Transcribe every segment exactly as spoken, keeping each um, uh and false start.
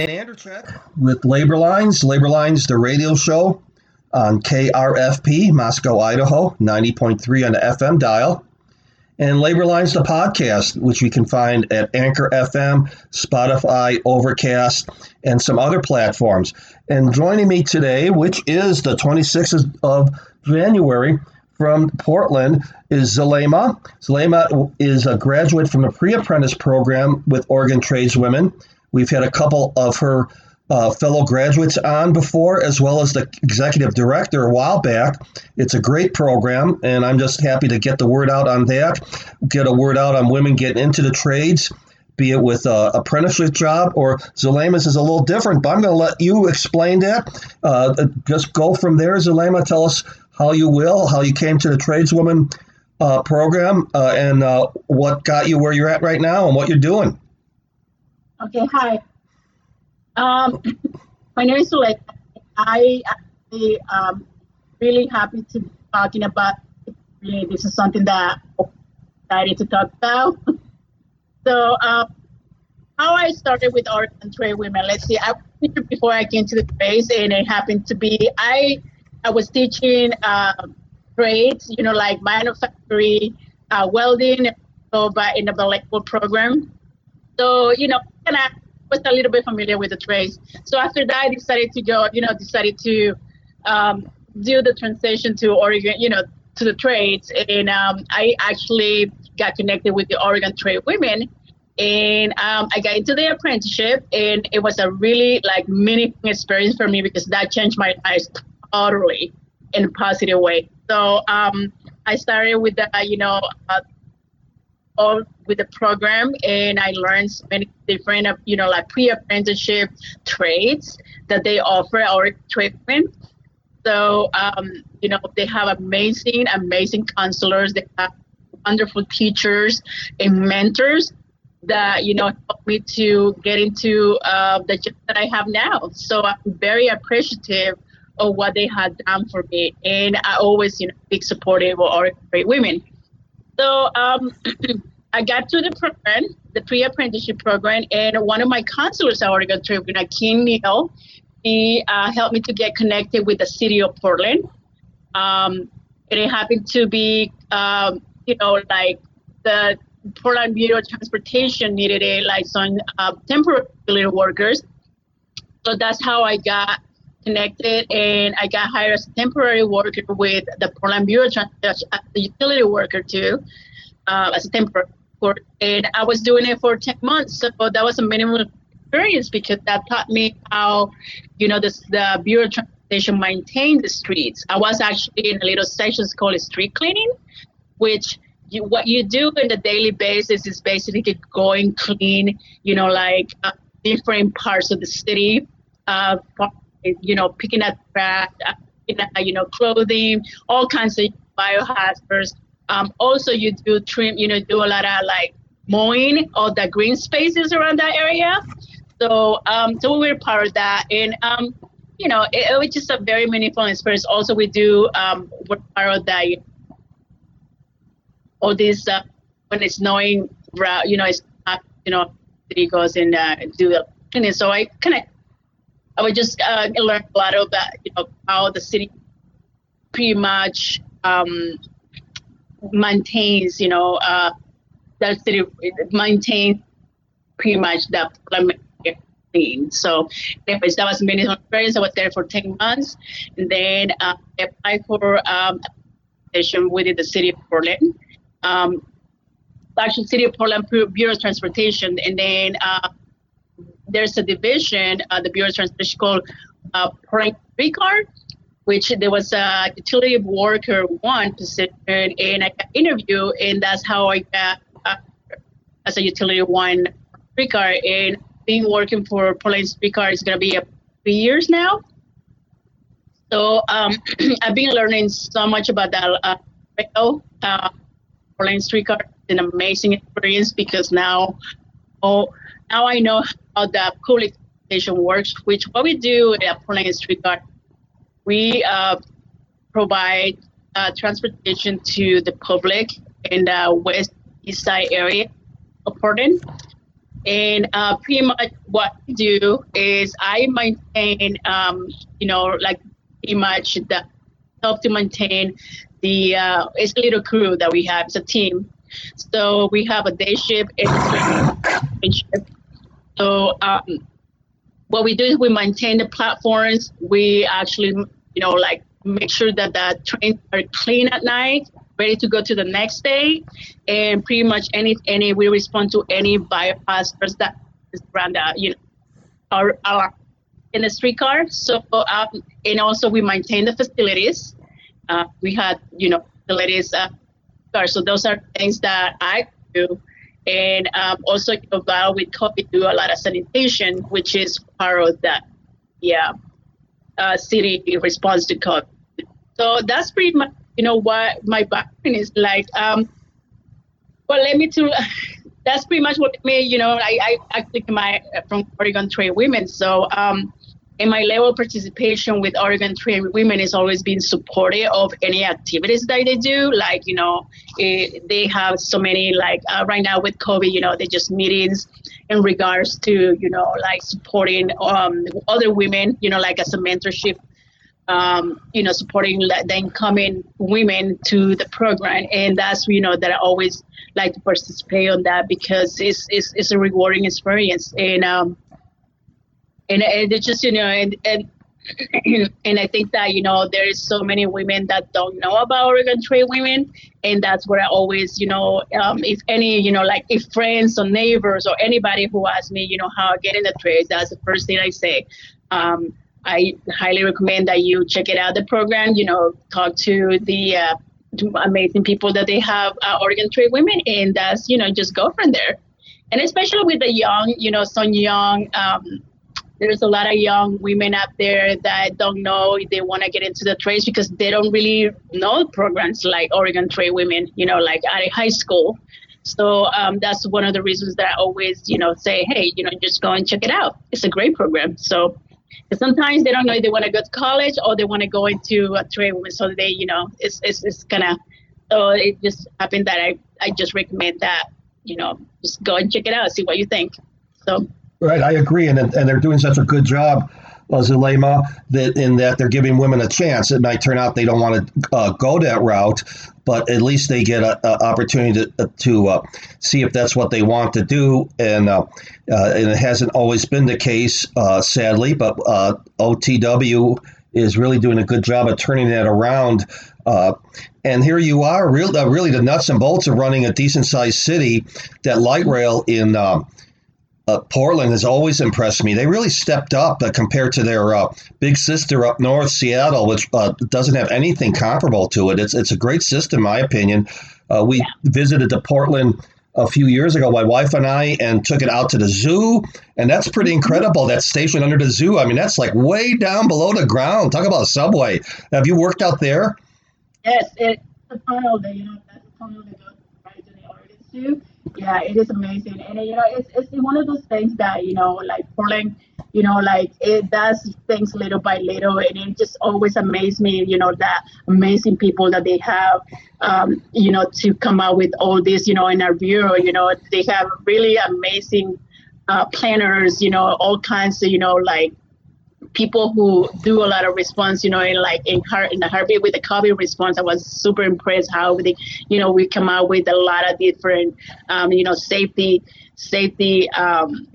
Anderchek with Labor Lines, Labor Lines, the radio show on K R F P, Moscow, Idaho, ninety point three on the F M dial. And Labor Lines, the podcast, which you can find at Anchor F M, Spotify, Overcast, and some other platforms. And joining me today, which is the twenty-sixth of January from Portland, is Zulema. Zulema is a graduate from the pre-apprentice program with Oregon Tradeswomen. We've had a couple of her uh, fellow graduates on before, as well as the executive director a while back. It's a great program, and I'm just happy to get the word out on that, get a word out on women getting into the trades, be it with an apprenticeship job, or Zulema's is a little different, but I'm going to let you explain that. Uh, just go from there, Zulema. Tell us how you will, how you came to the Tradeswoman uh, program, uh, and uh, what got you where you're at right now and what you're doing. Okay, hi. Um, my name is Zulema. I am um, really happy to be talking about it. This is something that I'm excited to talk about. So uh, how I started with Oregon Tradeswomen, let's see, I before I came to the space, and it happened to be, I I was teaching uh, trades, you know, like manufacturing, uh, welding, and over in the bilingual program. So, you know, and I was a little bit familiar with the trades. So after that, I decided to go, you know, decided to um, do the transition to Oregon, you know, to the trades. And um, I actually got connected with the Oregon Tradeswomen. And um, I got into the apprenticeship. And it was a really, like, meaningful experience for me because that changed my life totally in a positive way. So um, I started with, the, you know, uh, all with the program, and I learned many different, you know, like pre-apprenticeship trades that they offer or treatment. So, um, you know, they have amazing, amazing counselors. They have wonderful teachers and mentors that, you know, helped me to get into uh, the job that I have now. So I'm very appreciative of what they had done for me. And I always, you know, big supportive of great women. So um, I got to the program, the pre-apprenticeship program, and one of my counselors at Oregon Tradeswomen, King Neal, he uh, helped me to get connected with the city of Portland. Um, and it happened to be, um, you know, like the Portland Bureau of Transportation needed a, like some uh, temporary workers. So that's how I got connected, and I got hired as a temporary worker with the Portland Bureau, as a utility worker too, uh, as a temporary worker. And I was doing it for ten months, so that was a minimal experience because that taught me how, you know, this, the Bureau of Transportation maintained the streets. I was actually in a little section called street cleaning, which you, what you do on a daily basis is basically go and clean, you know, like uh, different parts of the city, uh, you know, picking up trash, you know, clothing, all kinds of biohazards. Um, also, you do trim, you know, do a lot of like mowing all the green spaces around that area. So, um, so we were part of that, and um, you know, it, it was just a very meaningful experience. Also, we do um, we're part of that. You know, all this uh, when it's snowing, you know, it's not, you know, he goes and uh, do the cleaning. So I kind of. I would just uh, learn a lot about, you know, how the city pretty much um, maintains, you know, uh, that city maintains pretty much that thing. So, anyways, that was many experience. I was there for ten months, and then uh, I applied for um, position within the city of Portland, um, actually city of Portland Bureau of Transportation, and then. Uh, There's a division, uh, the Bureau of Transportation called uh, Portland Streetcar, which there was a utility worker one position, and I got interviewed, and that's how I got uh, as a utility one streetcar. And been working for Portland Streetcar is gonna be uh, three years now. So um, I've been learning so much about that. Uh, uh, Portland Streetcar is an amazing experience because now, oh, now I know. The public transportation works, which what we do at Portland Streetcar, we uh, provide uh, transportation to the public in the west east side area of Portland. And uh, pretty much what I do is I maintain, um, you know, like pretty much the help to maintain the, uh, it's a little crew that we have, it's a team. So we have a day shift and a night shift. So um, what we do is we maintain the platforms. We actually, you know, like make sure that the trains are clean at night, ready to go to the next day, and pretty much any any we respond to any bypassers that is around the, you know, our, our in the streetcar. So um, and also we maintain the facilities. Uh, we had you know facilities. Uh, so those are things that I do, and um, also you know, while we do a lot of sanitation, which is part of that, yeah, uh, city response to COVID. So that's pretty much. You know what my background is like. Um, well, let me to. That's pretty much what me. You know, I I actually came from Oregon Tradeswomen. So, um, and my level of participation with Oregon Tradeswomen has always been supportive of any activities that they do. Like you know, it, they have so many like uh, right now with COVID. You know, they just meetings in regards to you know like supporting um, other women. You know, like as a mentorship. Um, you know, supporting the incoming women to the program, and that's you know that I always like to participate on that because it's it's, it's a rewarding experience, and um, and, and it's just you know and and and I think that you know there is so many women that don't know about Oregon Tradeswomen, and that's where I always you know um, if any you know like if friends or neighbors or anybody who asks me you know how I get in the trades, that's the first thing I say. Um, I highly recommend that you check it out, the program, you know, talk to the uh, to amazing people that they have, uh, Oregon Tradeswomen, and that's, you know, just go from there. And especially with the young, you know, some young, um, there's a lot of young women out there that don't know if they want to get into the trades because they don't really know programs like Oregon Tradeswomen, you know, like out of high school. So um, that's one of the reasons that I always, you know, say, hey, you know, just go and check it out. It's a great program. So. Sometimes they don't know if they want to go to college or they want to go into a trade woman. So they, you know, it's it's it's kind of, so it just happened that I, I just recommend that, you know, just go and check it out, see what you think. So right, I agree. And and they're doing such a good job, uh, Zulema, that in that they're giving women a chance. It might turn out they don't want to uh, go that route, but at least they get an opportunity to, to uh, see if that's what they want to do. And uh, uh, and it hasn't always been the case, uh, sadly, but uh, O T W is really doing a good job of turning that around. Uh, and here you are, real, uh, really the nuts and bolts of running a decent-sized city. That light rail in um, uh, Portland has always impressed me. They really stepped up uh, compared to their uh, big sister up north, Seattle, which uh, doesn't have anything comparable to it. It's it's a great system, in my opinion. Uh, we yeah. visited the Portland a few years ago, my wife and I, and took it out to the zoo. And that's pretty incredible, that station under the zoo. I mean, that's like way down below the ground. Talk about a subway. Have you worked out there? Yes, it's a tunnel that, you know, that's a tunnel that goes right to the Oregon Zoo. Yeah, it is amazing. And, you know, it's it's one of those things that, you know, like Portland, you know, like it does things little by little. And it just always amazed me, you know, that amazing people that they have, um, you know, to come out with all this, you know, in our bureau, you know, they have really amazing uh, planners, you know, all kinds of, you know, like people who do a lot of response, you know, and like in, heart, in the heartbeat with the COVID response, I was super impressed how they, you know, we come out with a lot of different, um, you know, safety, safety, um,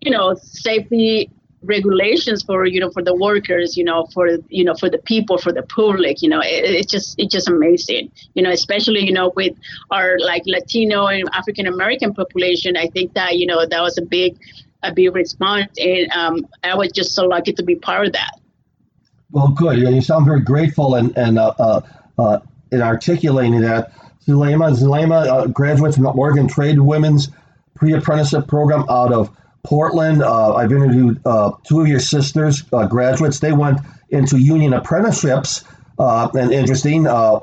you know, safety regulations for, you know, for the workers, you know, for, you know, for the people, for the public, you know, it, it's just, it's just amazing, you know, especially, you know, with our like Latino and African-American population. I think that, you know, that was a big, a big response. And um, I was just so lucky to be part of that. Well, good. You sound very grateful and, and uh, uh, uh, in articulating that. Zulema, Zulema uh, graduates from the Oregon Tradeswomen's pre-apprenticeship program out of Portland. Uh, I've interviewed uh, two of your sisters, uh, graduates. They went into union apprenticeships, uh, and interesting. Uh,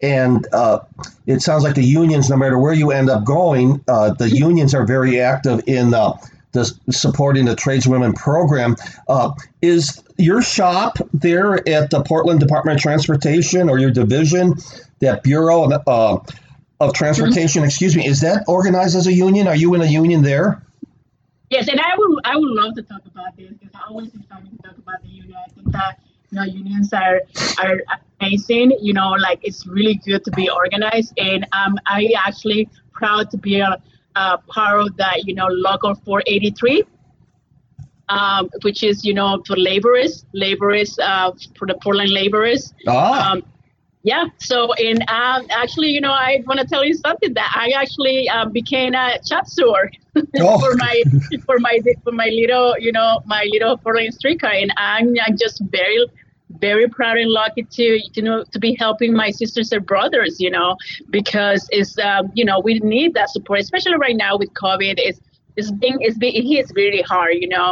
and uh, it sounds like the unions, no matter where you end up going, uh, the unions are very active in uh, the supporting the tradeswomen program. Uh, is your shop there at the Portland Department of Transportation, or your division, that Bureau of, uh, of Transportation, mm-hmm. excuse me, is that organized as a union? Are you in a union there? Yes, and I would I would love to talk about this because I always excited to talk about the union. I think that you know unions are are amazing. You know, like it's really good to be organized, and um, I actually proud to be a, a part of that. You know, Local four eighty-three, um, which is you know for laborers, laborers uh, for the Portland laborers. Ah. Um, Yeah. So, and um, actually, you know, I want to tell you something that I actually um, became a chat sewer oh. for my for my for my little, you know, my little Portland Streetcar, and I'm, I'm just very, very proud and lucky to, you know, to be helping my sisters and brothers, you know, because it's, um, you know, we need that support, especially right now with COVID. It's It's being, it's being, it is really hard, you know.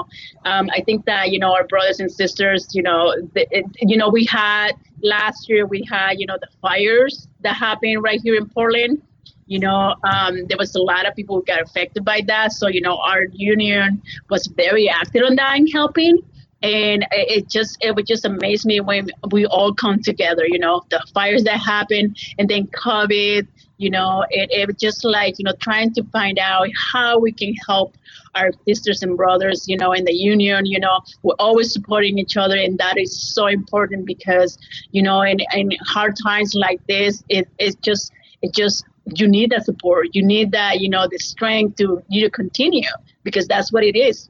Um, I think that, you know, our brothers and sisters, you know, the, it, you know, we had last year, we had, you know, the fires that happened right here in Portland. You know, um, there was a lot of people who got affected by that. So, you know, our union was very active on that and helping. And it just, it would just amaze me when we all come together, you know, the fires that happened and then COVID, you know, it, it was just like, you know, trying to find out how we can help our sisters and brothers, you know, in the union, you know, we're always supporting each other. And that is so important because, you know, in, in hard times like this, it, it just, it just, you need that support. You need that, you know, the strength to, you to continue because that's what it is.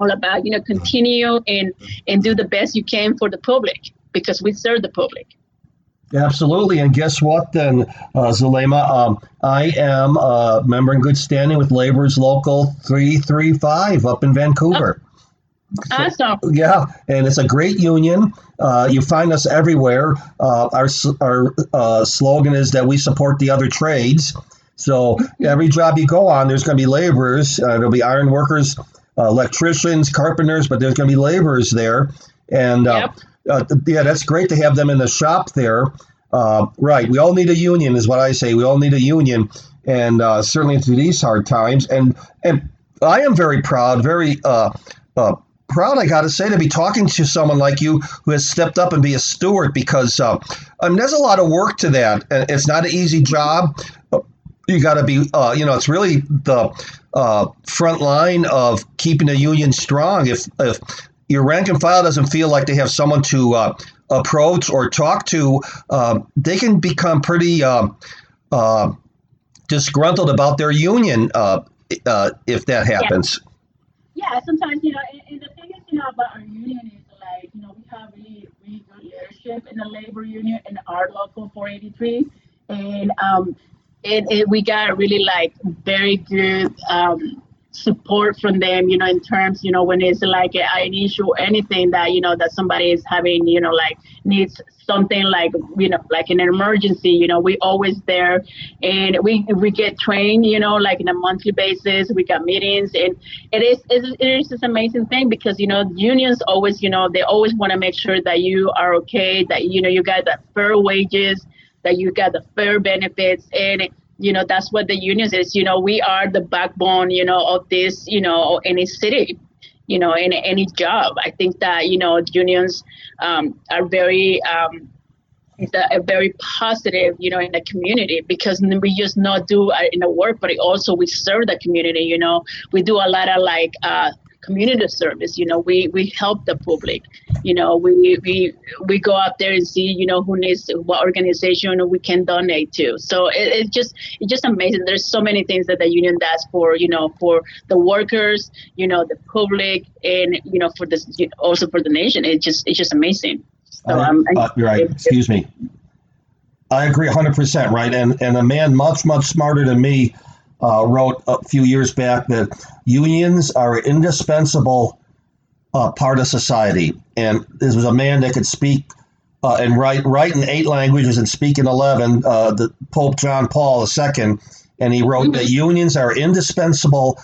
All about, you know, continue and and do the best you can for the public because we serve the public. Absolutely. And guess what then, uh, Zulema? Um, I am a member in good standing with Laborers Local three thirty-five up in Vancouver. Oh. Awesome. So, yeah, and it's a great union. Uh, you find us everywhere. Uh, our our uh, slogan is that we support the other trades. So every job you go on, there's going to be laborers. Uh, there'll be iron workers, Uh, electricians, carpenters, but there's going to be laborers there. And uh, yep. uh, yeah, that's great to have them in the shop there. Uh, right. We all need a union is what I say. We all need a union. And uh, certainly through these hard times. And and I am very proud, very uh, uh, proud, I got to say, to be talking to someone like you who has stepped up and be a steward because uh, I mean, there's a lot of work to that. It's not an easy job. You got to be, uh, you know, it's really the uh, front line of keeping the union strong. If if your rank and file doesn't feel like they have someone to uh, approach or talk to, uh, they can become pretty uh, uh, disgruntled about their union uh, uh, if that happens. Yeah. yeah, sometimes, you know, and, and the thing is, you know, about our union is like, you know, we have really, really good leadership in the labor union and our Local four eighty-three. And, um, It, it, we got really like very good um, support from them, you know, in terms, you know, when it's like an issue, anything that, you know, that somebody is having, you know, like needs something like, you know, like an emergency, you know, we always there and we we get trained, you know, like on a monthly basis, we got meetings and it is it is this amazing thing because, you know, unions always, you know, they always want to make sure that you are okay, that, you know, you got the fair wages, that you got the fair benefits. And, you know, that's what the union is. You know, we are the backbone, you know, of this, you know, any city, you know, in any job. I think that, you know, unions um, are very, um, the, very positive, you know, in the community because we just not do uh, in the work, but also we serve the community, you know. We do a lot of like, uh, community service, you know, we, we help the public, you know, we, we we go out there and see, you know, who needs what organization we can donate to. So it, it's just it's just amazing. There's so many things that the union does for, you know, for the workers, you know, the public and, you know, for this, you know, also for the nation. It's just it's just amazing. So, I, um, uh, you're right. It, Excuse me. I agree one hundred percent. Right. And, and a man much, much smarter than me Uh, wrote a few years back that unions are an indispensable uh, part of society. And this was a man that could speak uh, and write write in eight languages and speak in eleven, uh, the Pope John Paul the Second. And he wrote that unions are an indispensable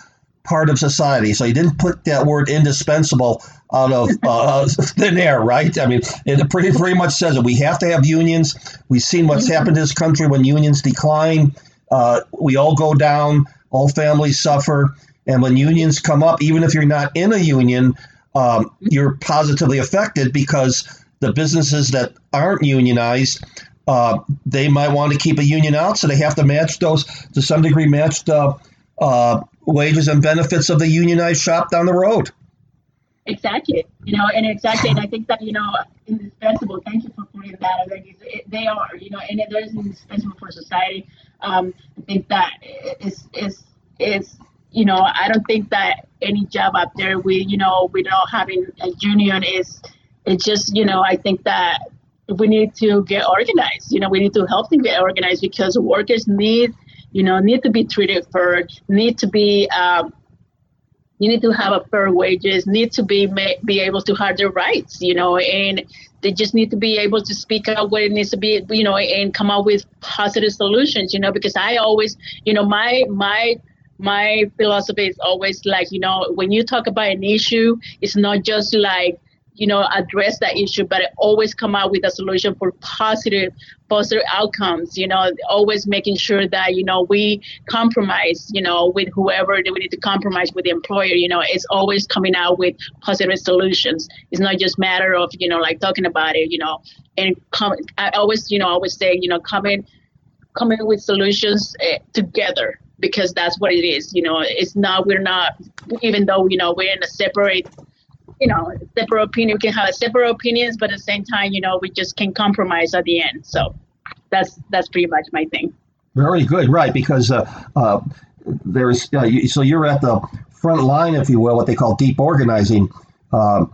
part of society. So he didn't put that word indispensable out of uh, thin air, right? I mean, it pretty, pretty much says it. We have to have unions. We've seen what's happened in this country when unions decline. Uh, we all go down, all families suffer, and when unions come up, even if you're not in a union, um, you're positively affected because the businesses that aren't unionized, uh, they might want to keep a union out, so they have to match those, to some degree, match the uh, wages and benefits of the unionized shop down the road. Exactly, you know, and exactly, and I think that, you know, indispensable, thank you for pointing that out, they are, you know, and there's indispensable for society. Um, I think that it's, it's, it's, you know, I don't think that any job up there, we, you know, without having a union is, it's just, you know, I think that we need to get organized, you know, we need to help them get organized because workers need, you know, need to be treated fair, need to be, um, you need to have a fair wages, need to be ma- be able to have their rights, you know, and they just need to be able to speak out what it needs to be, you know, and come up with positive solutions, you know, because I always, you know, my my my philosophy is always like, you know, when you talk about an issue, it's not just like, you know, address that issue, but always come out with a solution for positive, positive outcomes, you know, always making sure that, you know, we compromise, you know, with whoever that we need to compromise with the employer, you know, it's always coming out with positive solutions. It's not just matter of, you know, like talking about it, you know, and come, I always, you know, I always say, you know, coming, coming with solutions uh, together, because that's what it is, you know, it's not, we're not, even though, you know, we're in a separate, you know, separate opinion, we can have separate opinions, but at the same time, you know, we just can compromise at the end. So that's that's pretty much my thing. Very good. Right. Because uh, uh, there's uh, you, so you're at the front line, if you will, what they call deep organizing. Uh,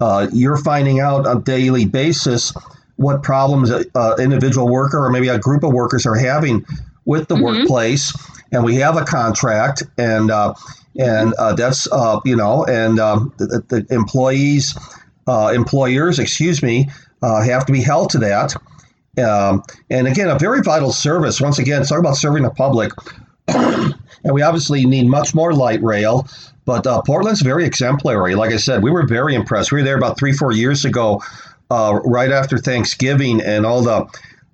uh, you're finding out on a daily basis what problems an uh, individual worker or maybe a group of workers are having with the mm-hmm. workplace. And we have a contract and uh And uh, that's, uh, you know, and um, the, the employees, uh, employers, excuse me, uh, have to be held to that. Um, and again, a very vital service. Once again, talk about serving the public. And we obviously need much more light rail. But uh, Portland's very exemplary. Like I said, we were very impressed. We were there about three, four years ago, uh, right after Thanksgiving and all the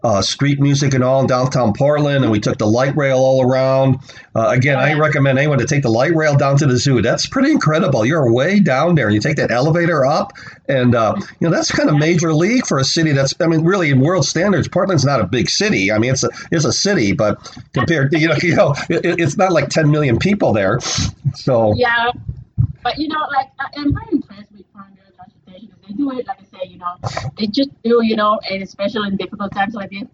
Uh, street music and all in downtown Portland, and we took the light rail all around. Uh, again, I recommend anyone to take the light rail down to the zoo. That's pretty incredible. You're way down there. You take that elevator up, and uh, you know that's kind of major league for a city. That's, I mean, really in world standards, Portland's not a big city. I mean, it's a it's a city, but compared to you know you know it, it's not like ten million people there. So yeah, but you know, like I'm very impressed with Portland transportation because they do it like. You know, they just do, you know, and especially in difficult times like this,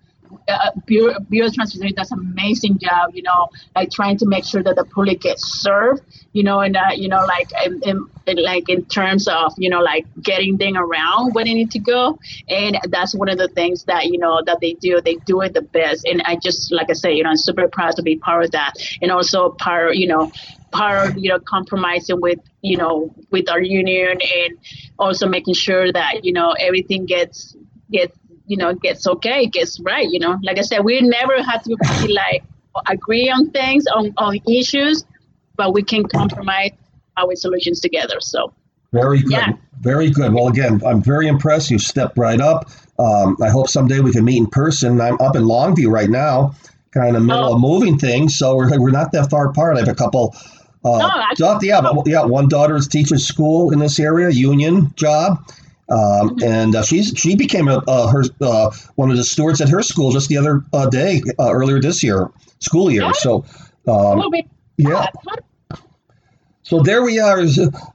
uh, Bureau, Bureau of Transportation does an amazing job, you know, like trying to make sure that the public gets served, you know, and, uh, you know, like in, in, like in terms of, you know, like getting them around where they need to go. And that's one of the things that, you know, that they do. They do it the best. And I just, like I say, you know, I'm super proud to be part of that. And also part, you know, part of, you know, compromising with, you know, with our union and also making sure that, you know, everything gets, gets, you know, gets okay, gets right, you know. Like I said, we never have to be like agree on things, on, on issues, but we can compromise our solutions together. So very good. Yeah. Very good. Well, again, I'm very impressed. You stepped right up. Um, I hope someday we can meet in person. I'm up in Longview right now, kind of middle oh. of moving things. So we're, we're not that far apart. I have a couple Uh, no, actually, da- yeah, no. but, yeah. One daughter is teaches school in this area, union job, um, mm-hmm. and uh, she's she became a, uh, her uh, one of the stewards at her school just the other uh, day uh, earlier this year, school year. So, um, yeah. So there we are.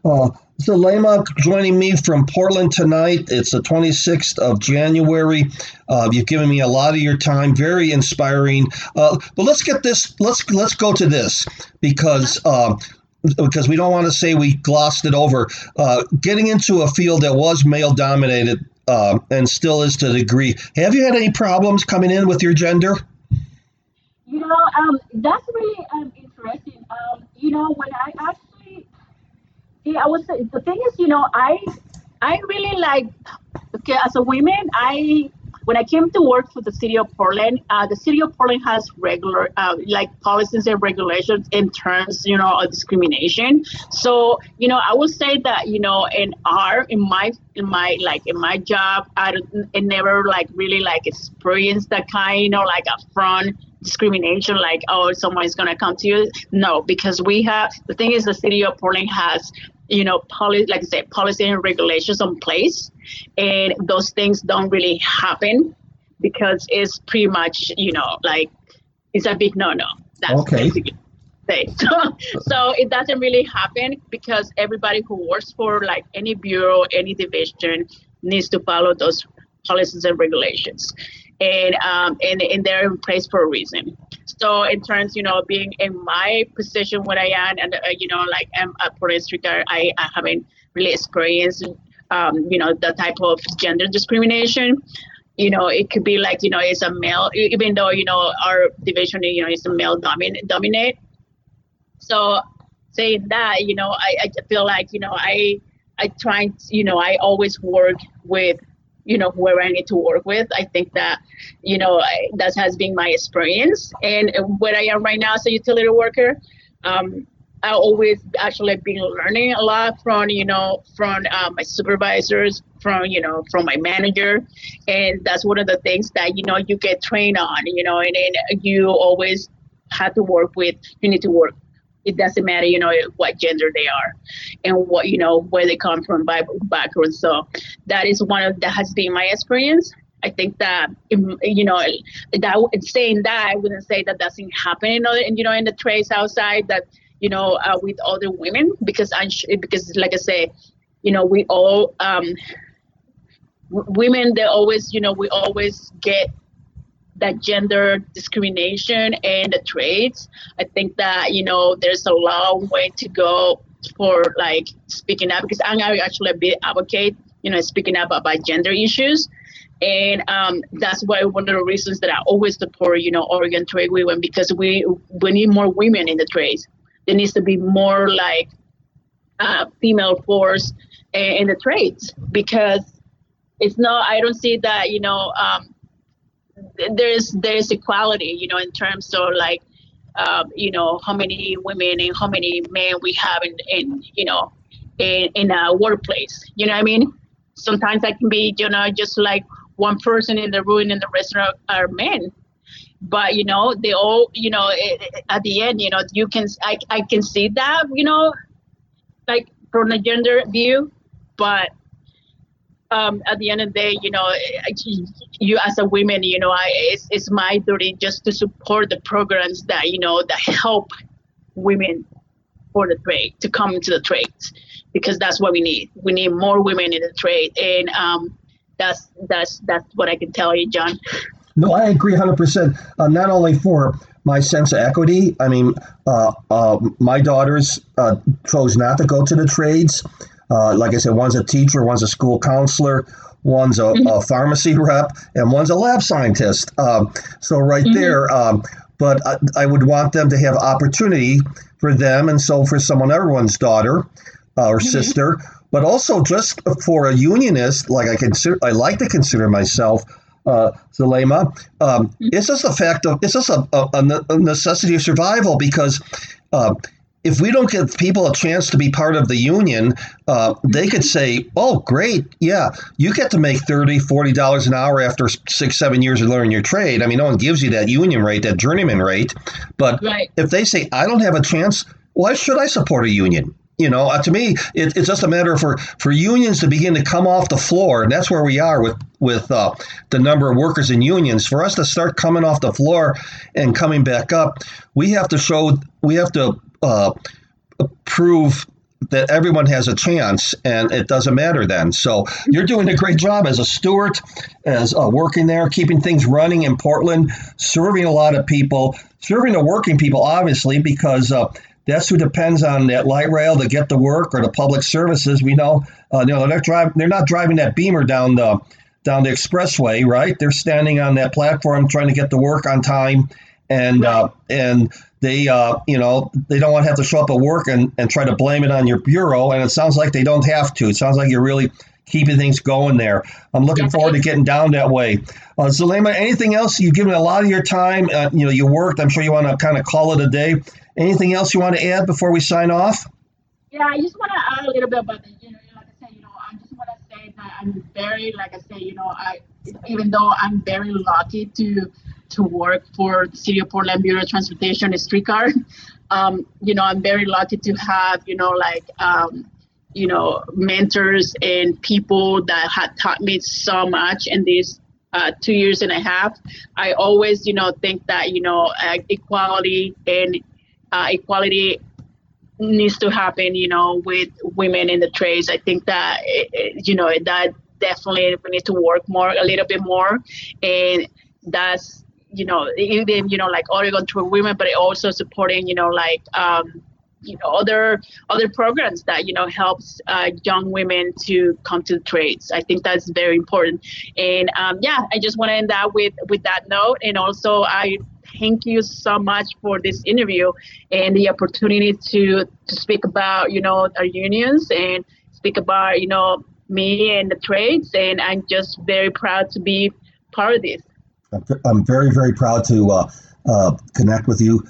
Uh, Zulema joining me from Portland tonight. It's the twenty-sixth of January. Uh, you've given me a lot of your time. Very inspiring. Uh, but let's get this. Let's let's go to this because uh, because we don't want to say we glossed it over. Uh, getting into a field that was male dominated uh, and still is to a degree. Have you had any problems coming in with your gender? You know, um, that's really um, interesting. Um, you know, when I actually. Yeah, I was. The thing is, you know, I, I really like. Okay, as a woman, I when I came to work for the city of Portland, uh, the city of Portland has regular, uh, like policies and regulations in terms, you know, of discrimination. So, you know, I will say that, you know, in our, in my, in my, like in my job, I, I never like really like experienced that kind of like upfront discrimination, like, oh, someone's gonna come to you. No, because we have, the thing is, the city of Portland has, you know, policy, like I said, policy and regulations in place, and those things don't really happen because it's pretty much, you know, like, it's a big no-no. That's okay. Basically states. So it doesn't really happen because everybody who works for like any bureau, any division needs to follow those policies and regulations. And um, and, and they're in place for a reason. So in terms, you know, being in my position when I am, and, uh, you know, like I'm a Portland Streetcar, I, I haven't really experienced, um, you know, the type of gender discrimination. You know, it could be like, you know, it's a male, even though, you know, our division, you know, is a male domin- dominate. So saying that, you know, I, I feel like, you know, I, I try, you know, I always work with, you know, whoever I need to work with. I think that, you know, I, that has been my experience. And where I am right now as a utility worker, um, I always actually been learning a lot from, you know, from uh, my supervisors, from, you know, from my manager. And that's one of the things that, you know, you get trained on, you know, and, and you always have to work with, you need to work. It doesn't matter, you know, what gender they are and what, you know, where they come from by background. So that is one of, that has been my experience. I think that, you know, that saying that, I wouldn't say that doesn't happen in other, you know, in the trades outside that, you know, uh, with other women, because I, because like I say, you know, we all, um, w- women, they always, you know, we always get that gender discrimination and the trades. I think that, you know, there's a long way to go for like speaking up, because I'm actually a big advocate, you know, speaking up about gender issues. And um, that's why one of the reasons that I always support, you know, Oregon Trade Women, because we, we need more women in the trades. There needs to be more like uh, female force in the trades, because it's not, I don't see that, you know, um, there's there's equality, you know, in terms of like, um, you know, how many women and how many men we have in, in you know, in, in a workplace. You know what I mean? Sometimes I can be, you know, just like one person in the room and the rest are, are men. But, you know, they all, you know, it, it, at the end, you know, you can, I, I can see that, you know, like from the gender view. But um, at the end of the day, you know, you, you as a woman, you know, I, it's, it's my duty just to support the programs that, you know, that help women for the trade, to come into the trades, because that's what we need. We need more women in the trade. And um, that's, that's, that's what I can tell you, John. No, I agree one hundred percent. Uh, not only for my sense of equity, I mean, uh, uh, my daughters uh, chose not to go to the trades. Uh, like I said, one's a teacher, one's a school counselor, one's a, mm-hmm. a pharmacy rep, and one's a lab scientist. Um, so right mm-hmm. there, um, but I, I would want them to have opportunity for them, and so for someone, everyone's daughter uh, or mm-hmm. sister, but also just for a unionist, like I consider, I like to consider myself. Uh, Zulema, um, mm-hmm. it's just a fact of it's just a, a, a necessity of survival, because uh, if we don't give people a chance to be part of the union, uh, they could say, oh, great, yeah, you get to make thirty dollars, forty dollars an hour after six, seven years of learning your trade. I mean, no one gives you that union rate, that journeyman rate. But right. if they say, I don't have a chance, why should I support a union? You know, uh, to me, it, it's just a matter for, for unions to begin to come off the floor. And that's where we are with, with uh, the number of workers in unions. For us to start coming off the floor and coming back up, we have to show, we have to uh, prove that everyone has a chance, and it doesn't matter then. So you're doing a great job as a steward, as uh, working there, keeping things running in Portland, serving a lot of people, serving the working people, obviously, because uh, – that's who depends on that light rail to get to work or the public services. We know, uh, you know, they're not driving, they're not driving that beamer down the down the expressway, right? They're standing on that platform trying to get to work on time, and uh, and they, uh, you know, they don't want to have to show up at work and, and try to blame it on your bureau. And it sounds like they don't have to. It sounds like you're really keeping things going there. I'm looking forward to getting down that way. Uh, Zulema, anything else? You've given a lot of your time. Uh, you know, you worked. I'm sure you want to kind of call it a day. Anything else you want to add before we sign off? Yeah, I just want to add a little bit about the, you know, like I said, you know, I just want to say that I'm very, like I say, you know, I, even though I'm very lucky to to work for the City of Portland Bureau of Transportation, a streetcar, um, you know, I'm very lucky to have, you know, like, um, you know, mentors and people that have taught me so much in these uh, two years and a half. I always, you know, think that, you know, uh, equality and uh, equality needs to happen, you know, with women in the trades. I think that, you know, that definitely we need to work more, a little bit more. And that's, you know, even, you know, like Oregon Tradeswomen, but also supporting, you know, like, um, you know, other other programs that, you know, helps uh, young women to come to the trades. I think that's very important. And um, yeah, I just want to end out with, with that note. And also, I thank you so much for this interview and the opportunity to, to speak about, you know, our unions and speak about, you know, me and the trades. And I'm just very proud to be part of this. I'm very, very proud to uh, uh, connect with you,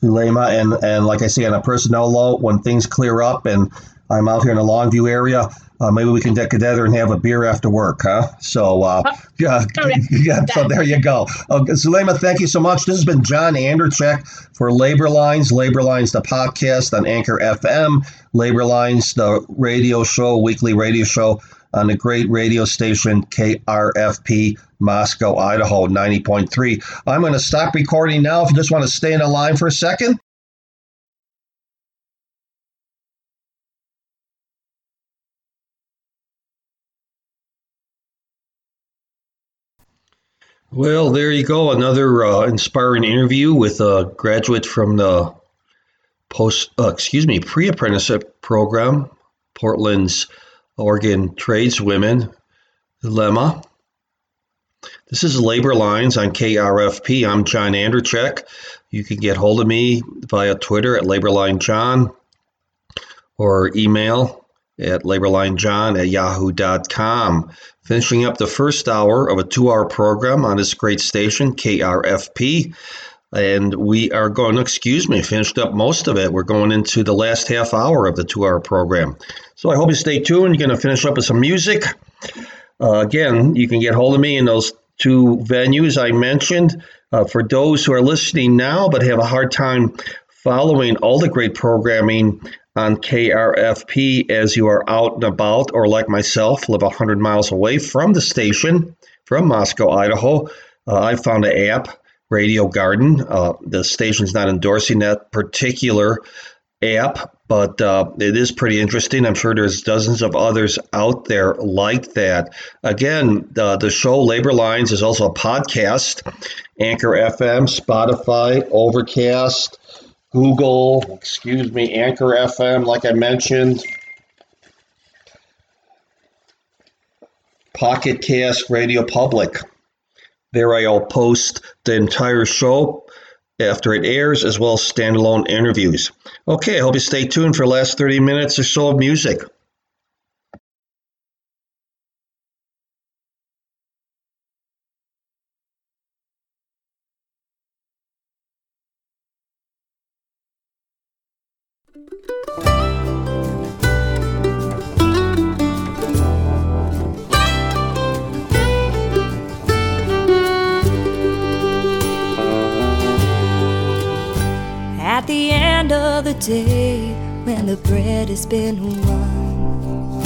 Zulema, and, and like I say, on a personnel note, when things clear up and I'm out here in the Longview area, uh, maybe we can get together and have a beer after work, huh? So, uh, yeah, yeah, so there you go. Okay, Zulema, thank you so much. This has been John Anderchek for Labor Lines, Labor Lines, the podcast on Anchor F M, Labor Lines, the radio show, weekly radio show on the great radio station K R F P, Moscow, Idaho, ninety point three. I'm going to stop recording now. If you just want to stay in the line for a second. Well, there you go. Another uh, inspiring interview with a graduate from the post, uh, excuse me, pre-apprenticeship program, Portland's Oregon Tradeswomen, Zulema. This is Labor Lines on K R F P. I'm John Anderchek. You can get hold of me via Twitter at LaborLineJohn or email at LaborLineJohn at yahoo dot com. Finishing up the first hour of a two-hour program on this great station, K R F P. And we are going, excuse me, finished up most of it. We're going into the last half hour of the two-hour program. So I hope you stay tuned. You're going to finish up with some music. Uh, again, you can get hold of me in those two venues I mentioned. Uh, for those who are listening now but have a hard time following all the great programming on K R F P as you are out and about, or like myself, live one hundred miles away from the station, from Moscow, Idaho, uh, I found an app, Radio Garden. Uh, the station's not endorsing that particular app, but uh, it is pretty interesting. I'm sure there's dozens of others out there like that. Again, the, the show Labor Lines is also a podcast. Anchor F M, Spotify, Overcast, Google, excuse me, Anchor F M, like I mentioned. Pocket Cast, Radio Public. There I'll post the entire show after it airs, as well as standalone interviews. Okay, I hope you stay tuned for the last thirty minutes or so of music. At the end of the day, when the bread has been won,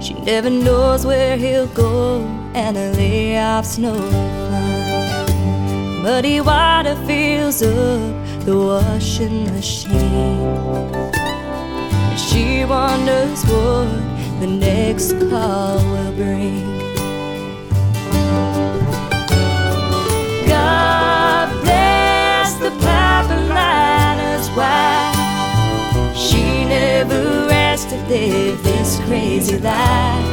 she never knows where he'll go, and the layoff's no fun. Muddy water fills up the washing machine, and she wonders what the next call will bring. God bless the pipeline why she never asked to live this crazy life.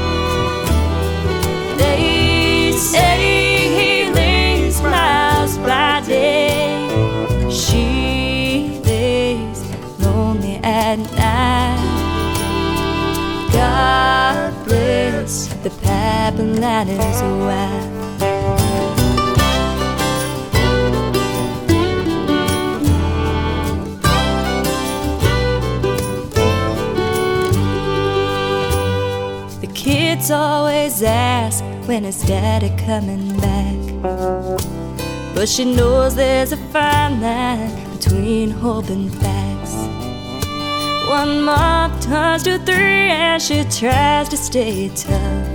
They say healing smiles blindly. She lays lonely at night. God bless the pipeliner's wife. Kids always ask when is daddy coming back, but she knows there's a fine line between hope and facts. One month turns to three and she tries to stay tough,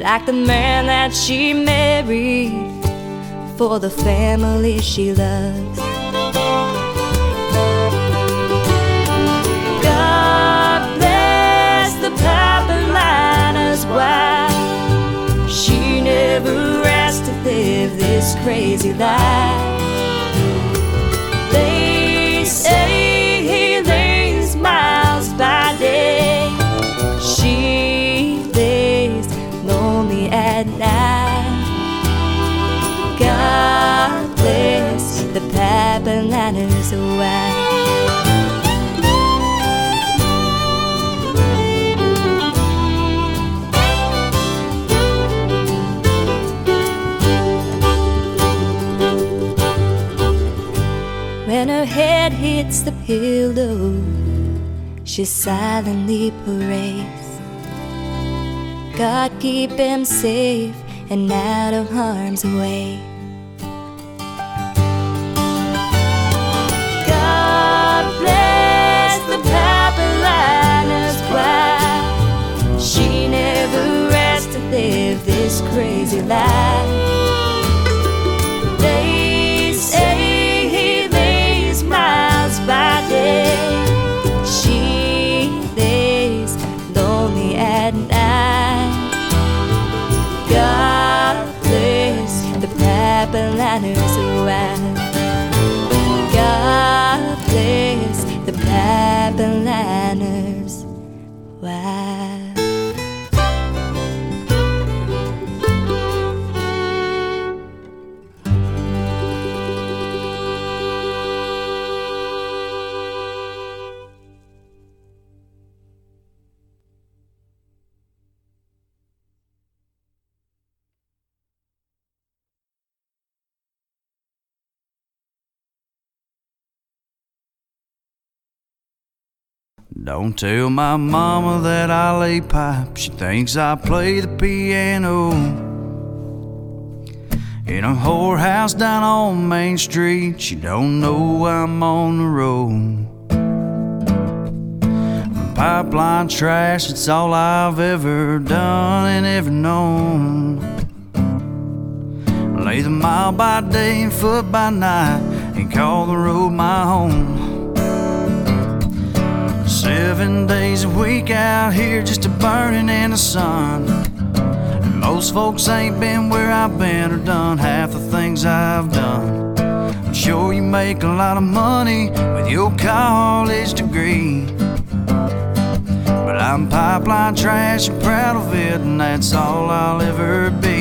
like the man that she married for the family she loves. crazy life. They say he lays miles by day, she lays lonely at night. God bless the path and liners away. When her head hits the pillow, she silently prays, God keep him safe and out of harm's way. God bless the Papalina's wife. She never rests to live this crazy life. She lays lonely at night. God bless the Papalina's wife. God bless the Papalina's wife. Don't tell my mama that I lay pipe. She thinks I play the piano. In a whorehouse down on Main Street, she don't know I'm on the road. Pipeline trash, it's all I've ever done and ever known. Lay the mile by day and foot by night, and call the road my home. Seven days a week out here, just a burning in the sun. And most folks ain't been where I've been or done half the things I've done. I'm sure you make a lot of money with your college degree, but I'm pipeline trash and proud of it, and that's all I'll ever be.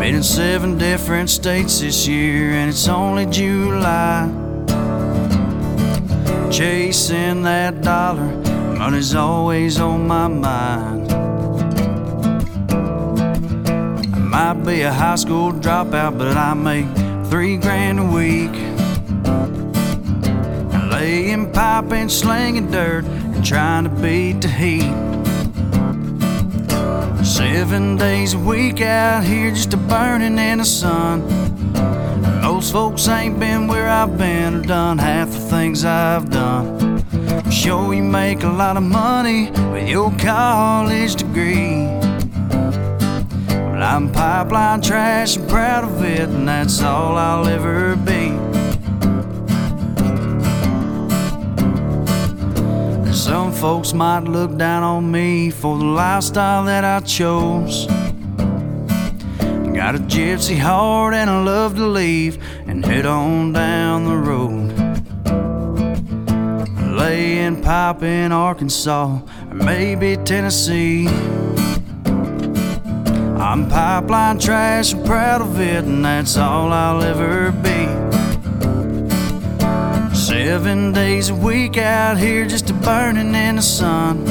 Been in seven different states this year, and it's only July. Chasing that dollar, money's always on my mind. I might be a high school dropout, but I make three grand a week. And laying pipe and slinging dirt and trying to beat the heat. Seven days a week out here, just a burning in the sun. Those folks ain't been where I've been or done half the things I've done. I'm sure you make a lot of money with your college degree, but I'm pipeline trash and proud of it, and that's all I'll ever be. And some folks might look down on me for the lifestyle that I chose. Got a gypsy heart and I love to leave and head on down the road. Lay in pipe in Arkansas or maybe Tennessee. I'm pipeline trash and proud of it, and that's all I'll ever be. Seven days a week out here, just a burning in the sun.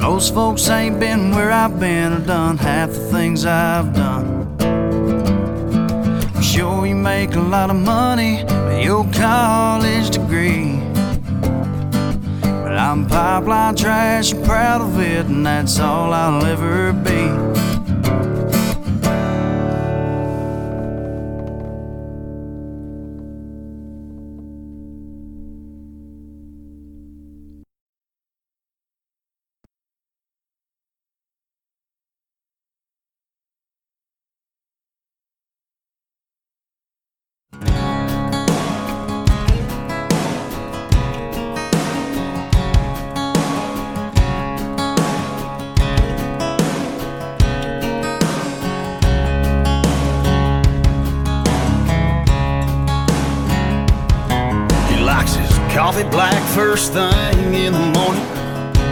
Those folks ain't been where I've been or done half the things I've done. I'm sure you make a lot of money with your college degree, but I'm pipeline trash and proud of it, and that's all I'll ever be. coffee black first thing in the morning.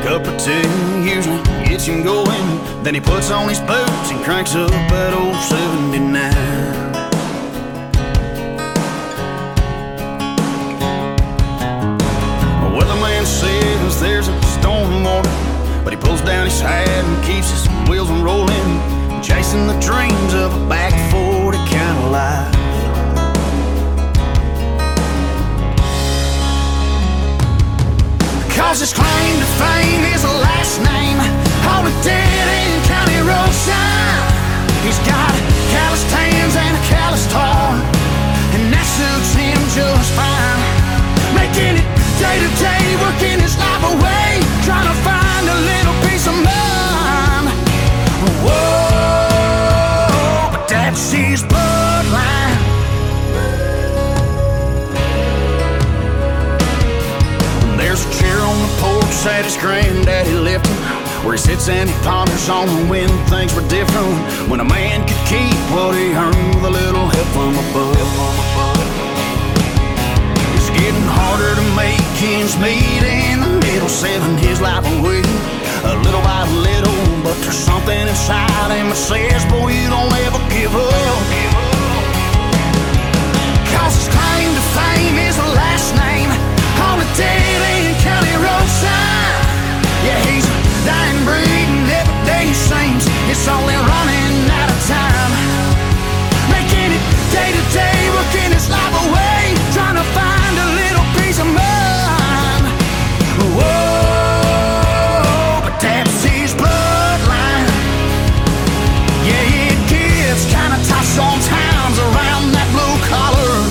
Cup or two usually gets him going. Then he puts on his boots and cranks up at old seventy-nine. The weatherman says there's a storm morning, but he pulls down his hat and keeps his wheels rolling, chasing the dreams of a back forty kind of life. Cause his claim to fame is a last name on a dead-end county road sign. He's got calloused hands and a calloused heart, and that suits him just fine. Making it day to day, working his life away, trying to find a little peace of mind. Whoa, but that's his bloodline. There's a chair on the porch that his granddaddy left him, where he sits and he ponders on when things were different, when a man could keep what he earned with a little help from above. It's getting harder to make ends meet in the middle, selling his life away, a little by little, but there's something inside him that says, boy, you don't ever give up. Cause his claim to fame is the last name on a dead-end county road sign. Yeah, he's a dying breed, and every day he seems it's only running out of time. Making it day to day, working his life away, trying to find a little piece of mind. Whoa, but that's his bloodline. Yeah, it gets kinda tough sometimes around that blue collar,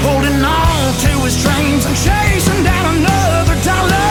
holding on to his dreams and chasing down another dollar.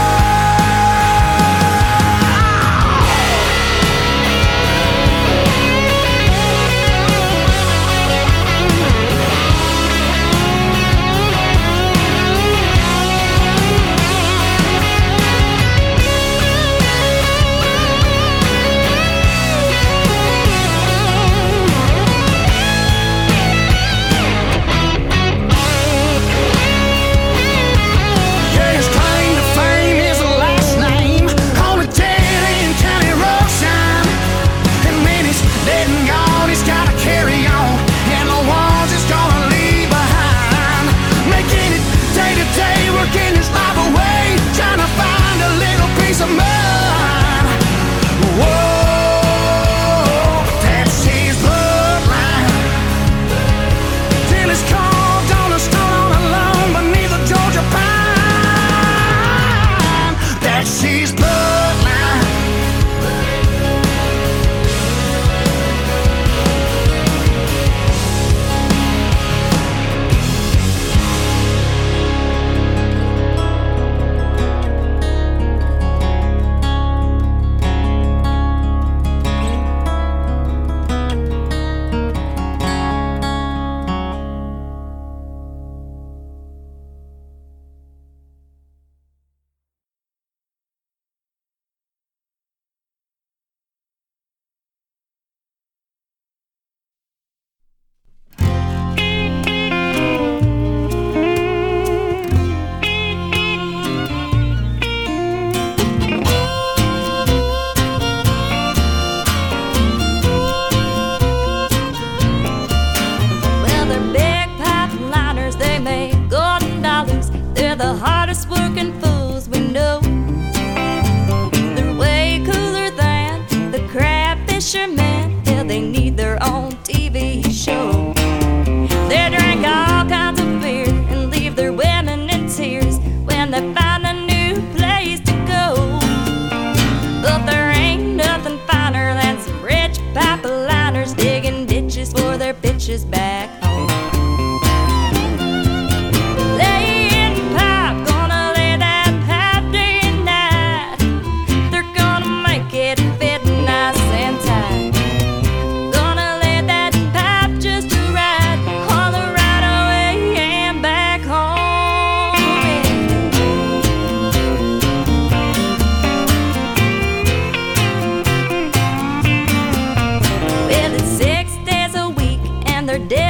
Day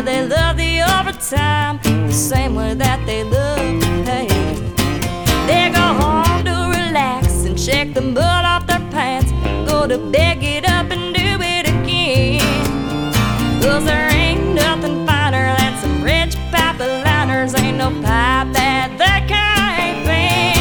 way they love the overtime, the same way that they love to pay. They go home to relax and check the mud off their pants, go to bed, get up and do it again. Cause there ain't nothing finer than some rich pipeliners, ain't no pipe that they can't bend.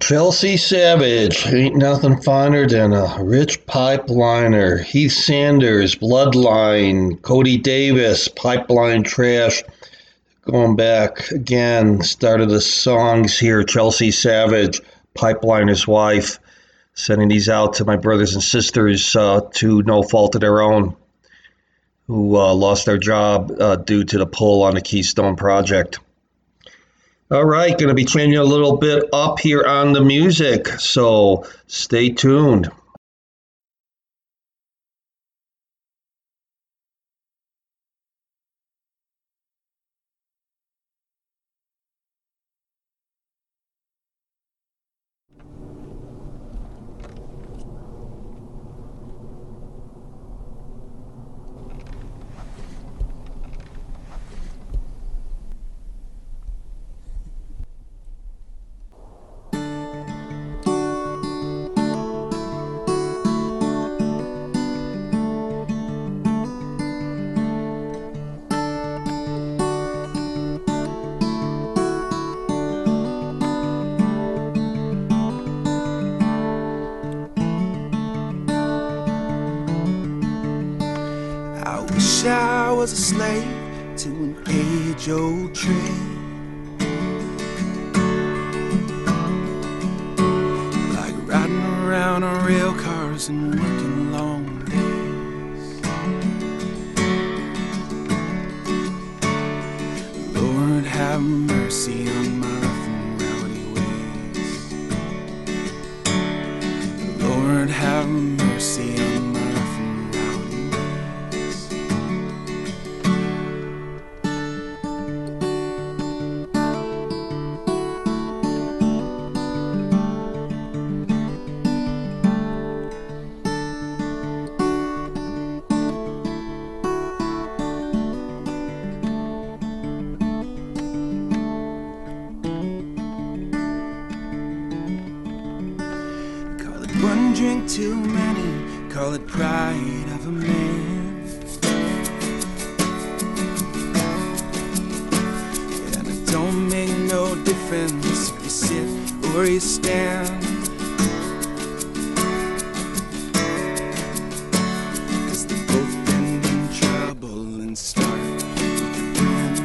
Chelsea Savage, ain't nothing finer than a rich pipeliner. Heath Sanders, Bloodline. Cody Davis, Pipeline Trash. Going back again, start of the songs here. Chelsea Savage, Pipeliner's Wife. Sending these out to my brothers and sisters uh, to no fault of their own, who uh, lost their job uh, due to the pull on the Keystone Project. All right, going to be changing a little bit up here on the music, so stay tuned. I was a slave to an age-old trade, like riding around on rail cars and working long days. Lord, have mercy on my rough and rowdy ways. Lord, have mercy on trouble and start again.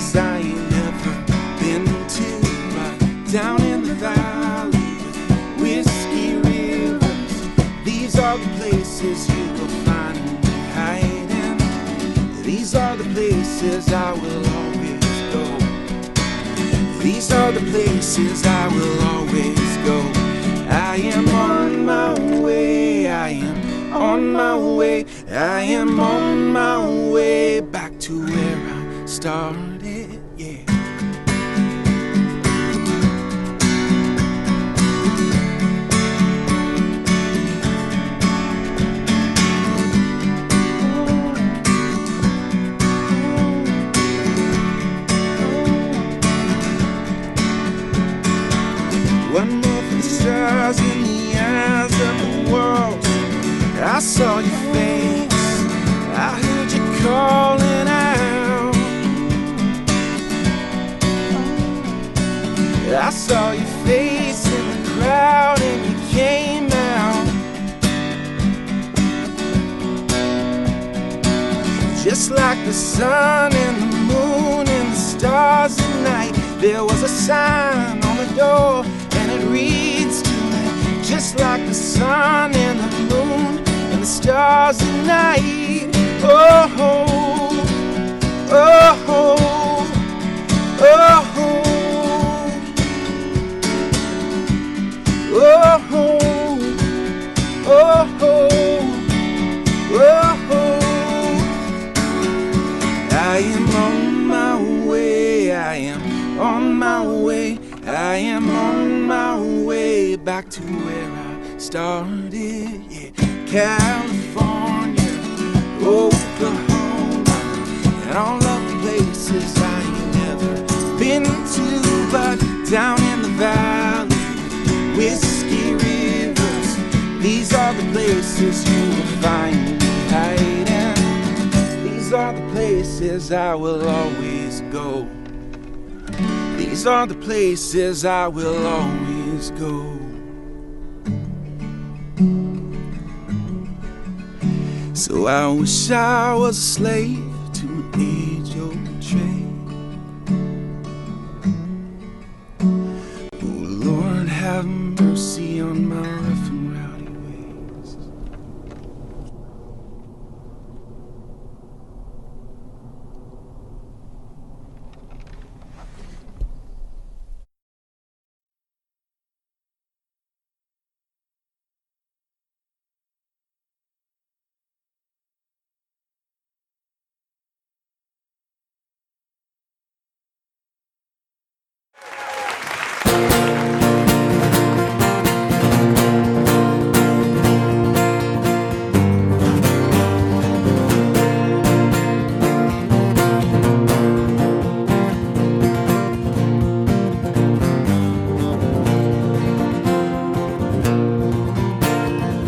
places I ain't never been to, but down in the valley with whiskey rivers, these are the places you will find me hiding. These are the places I will always go. These are the places I will always go. I am on my way, I am on my way, I am on my way back to where I started, yeah. One more for the stars in the eyes of the world. I saw your face, I heard you calling out. I saw your face in the crowd and you came out. Just like the sun and the moon and the stars at night, there was a sign on the door and it reads to me, just like the sun and the moon and the stars at night. Oh, oh, oh, oh, oh, oh, oh, oh, oh. I am on my way, I am on my way, I am on my way back to where I started, yeah. California, Oklahoma, and all of the places I ain't never been to, but down in the valley, whiskey rivers, these are the places you will find me hiding. These are the places I will always go. These are the places I will always go. So I wish I was a slave to an age-old trade. Oh Lord, have mercy on my rough and rowdy ways.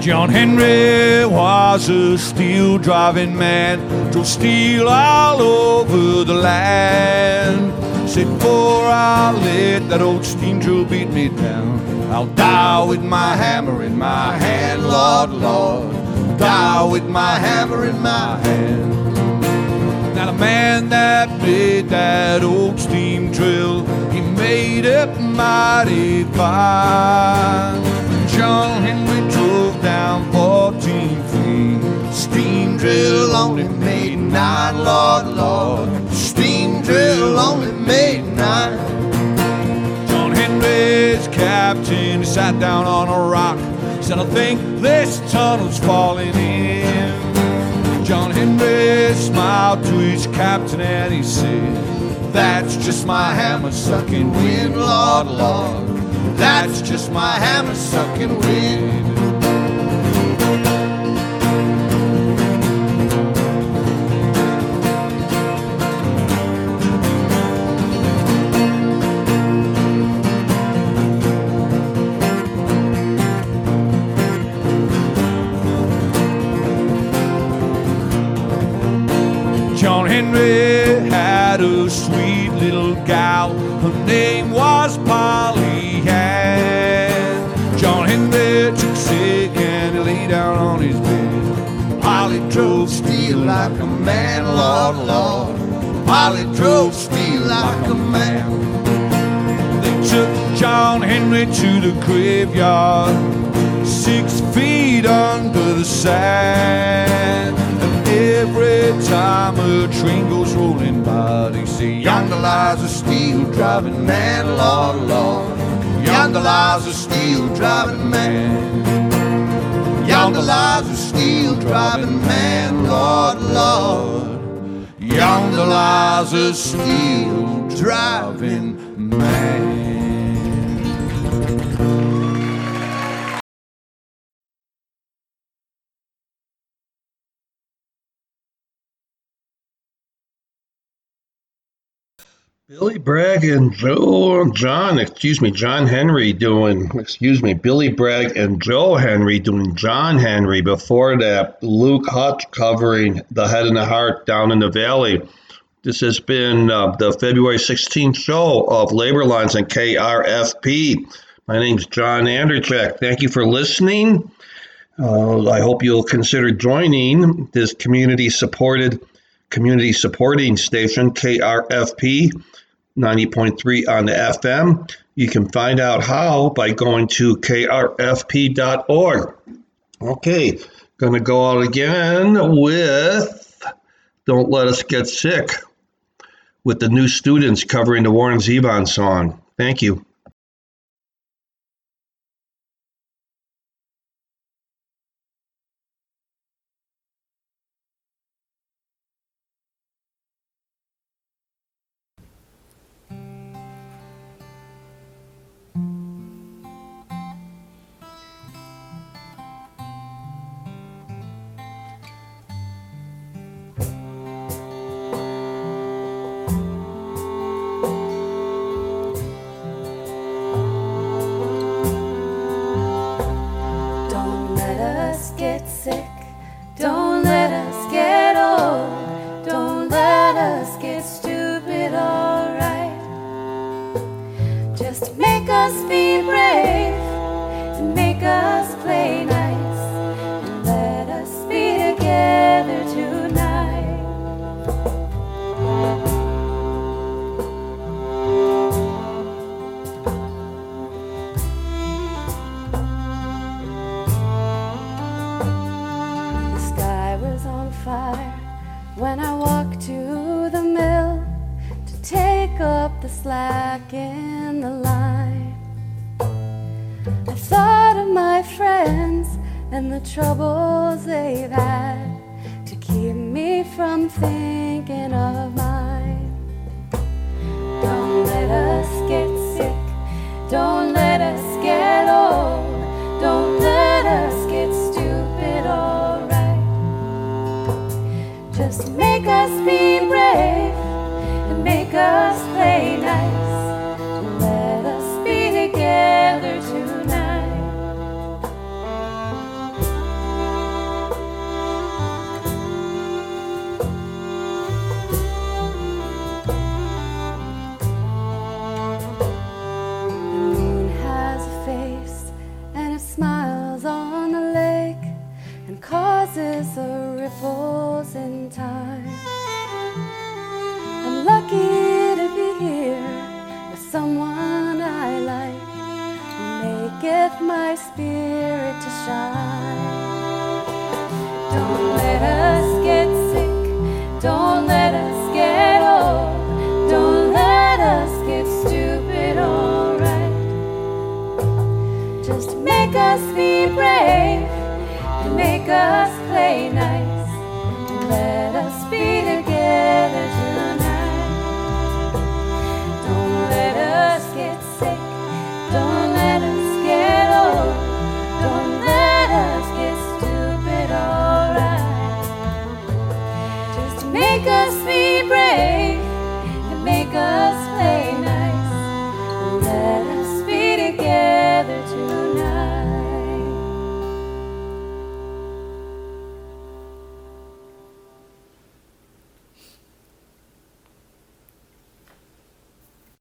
John Henry was a steel-driving man, drove steel all over the land. Said, before I let that old steam drill beat me down, I'll die with my hammer in my hand, Lord, Lord, die with my hammer in my hand. Now the man that made that old steam drill, he made it mighty fine. John Henry drove down fourteen feet, steam drill only made nine, Lord, Lord, steam drill only made nine. John Henry's captain, he sat down on a rock, said, I think this tunnel's falling in. John Henry smiled to his captain and he said, that's just my hammer sucking wind, Lord, Lord, that's just my hammer sucking wind. John Henry had a sweet little gal, her name was Polly. John Henry took sick and he lay down on his bed. Polly drove steel like a man, Lord, Lord, Polly drove steel like a man. They took John Henry to the graveyard, six feet under the sand. And every time a train goes rolling by, they say, yonder lies a steel driving man, Lord, Lord. Yonder lies a steel driving man. Yonder lies a steel driving man, Lord, Lord. Yonder lies a steel driving man. Billy Bragg and Joe John, excuse me, John Henry doing, excuse me, Billy Bragg and Joe Henry doing John Henry. Before that, Luke Hutch covering The Head and the Heart, Down in the Valley. This has been uh, the February sixteenth show of Labor Lines and K R F P. My name's John Anderchak. Thank you for listening. Uh, I hope you'll consider joining this community-supported, community-supporting station, K R F P. ninety point three on the F M. You can find out how by going to K R F P dot org. Okay, going to go out again with Don't Let Us Get Sick with the New Students covering the Warren Zevon song. Thank you. Let us be together tonight.